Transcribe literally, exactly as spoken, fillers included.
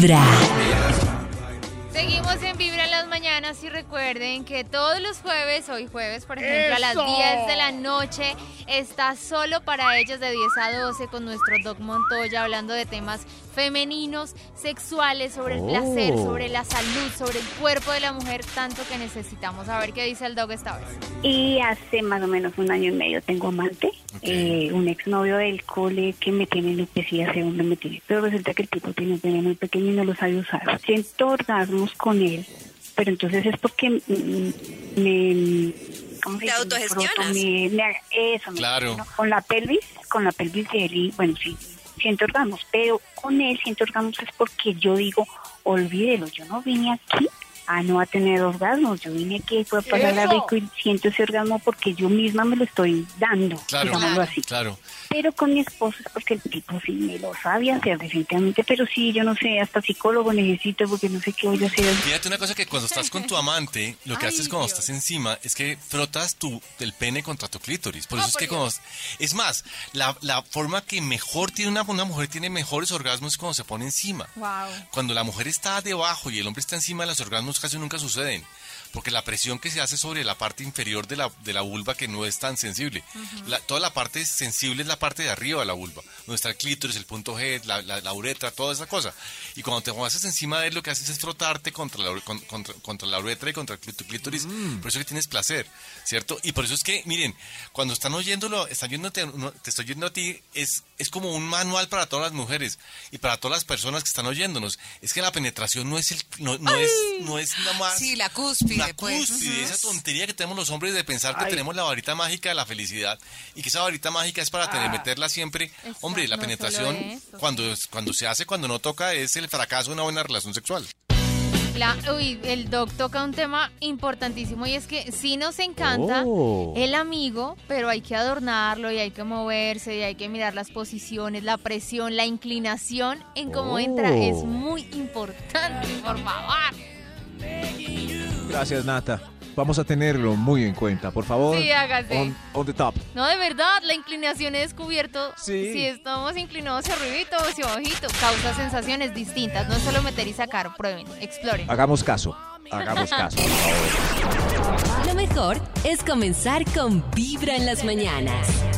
Vibra. Seguimos en Vibra en las mañanas y recuerden que todos los jueves, hoy jueves por ejemplo, ¡eso!, a las diez de la noche está Solo para ellas de diez a doce con nuestro Doc Montoya hablando de temas femeninos, sexuales, sobre el oh. placer, sobre la salud, sobre el cuerpo de la mujer, tanto que necesitamos. A ver qué dice el Doc esta vez. Y hace más o menos un año y medio tengo amante, okay. eh, un exnovio del cole que me tiene lupecía según me tiene, pero resulta que el tipo tiene un pene muy pequeño y no lo sabe usar. Siento orgasmos con él, pero entonces es porque me... me ¿cómo se dice? ¿Te autogestionas? Me, me, eso, claro. Me, con la pelvis, con la pelvis de él y bueno, sí. Siento orgasmos, pero con él siento orgasmos es porque yo digo, olvídelo, yo no vine aquí a no a tener orgasmos, yo vine aquí fue a pasarla rico y siento ese orgasmo porque yo misma me lo estoy dando, claro, digámoslo así. Claro. Pero con mi esposo es porque el tipo sí me lo sabe hacer definitivamente, pero sí, yo no sé, hasta psicólogo necesito porque no sé qué voy a hacer. Fíjate una cosa, que cuando estás con tu amante, lo que Ay, haces cuando Dios. Estás encima es que frotas tu, el pene contra tu clítoris, por eso ah, es por que cuando, es más, la, la forma que mejor tiene una, una mujer tiene mejores orgasmos cuando se pone encima. Wow. Cuando la mujer está debajo y el hombre está encima, los orgasmos casi nunca suceden, porque la presión que se hace sobre la parte inferior de la, de la vulva, que no es tan sensible, uh-huh. la, toda la parte sensible es la parte de arriba de la vulva, donde está el clítoris, el punto G, la, la, la uretra, toda esa cosa, y cuando te haces encima de él, lo que haces es frotarte contra la, con, contra, contra la uretra y contra el clítoris, uh-huh. por eso que tienes placer, ¿cierto? Y por eso es que, miren, cuando están oyéndolo, están oyéndote, te estoy oyendo a ti, es, es como un manual para todas las mujeres, y para todas las personas que están oyéndonos, es que la penetración no es el, no, no es, no es nada más... Sí, la cúspide. La cúspide, pues. Esa tontería que tenemos los hombres de pensar que Ay. tenemos la varita mágica de la felicidad y que esa varita mágica es para ah. tener, meterla siempre. Exacto. Hombre, la no penetración cuando, cuando se hace, cuando no toca, es el fracaso de una buena relación sexual. La, uy, el Doc toca un tema importantísimo y es que sí nos encanta oh. el amigo, pero hay que adornarlo y hay que moverse y hay que mirar las posiciones, la presión, la inclinación en cómo oh. entra. Es muy importante, por favor. Gracias, Nata. Vamos a tenerlo muy en cuenta, por favor. Sí, hágase. On, on the top. No, de verdad, la inclinación he descubierto. Sí. Si estamos inclinados hacia arribito o hacia abajito, causa sensaciones distintas. No es solo meter y sacar, prueben, exploren. Hagamos caso, hagamos caso. Lo mejor es comenzar con Vibra en las mañanas.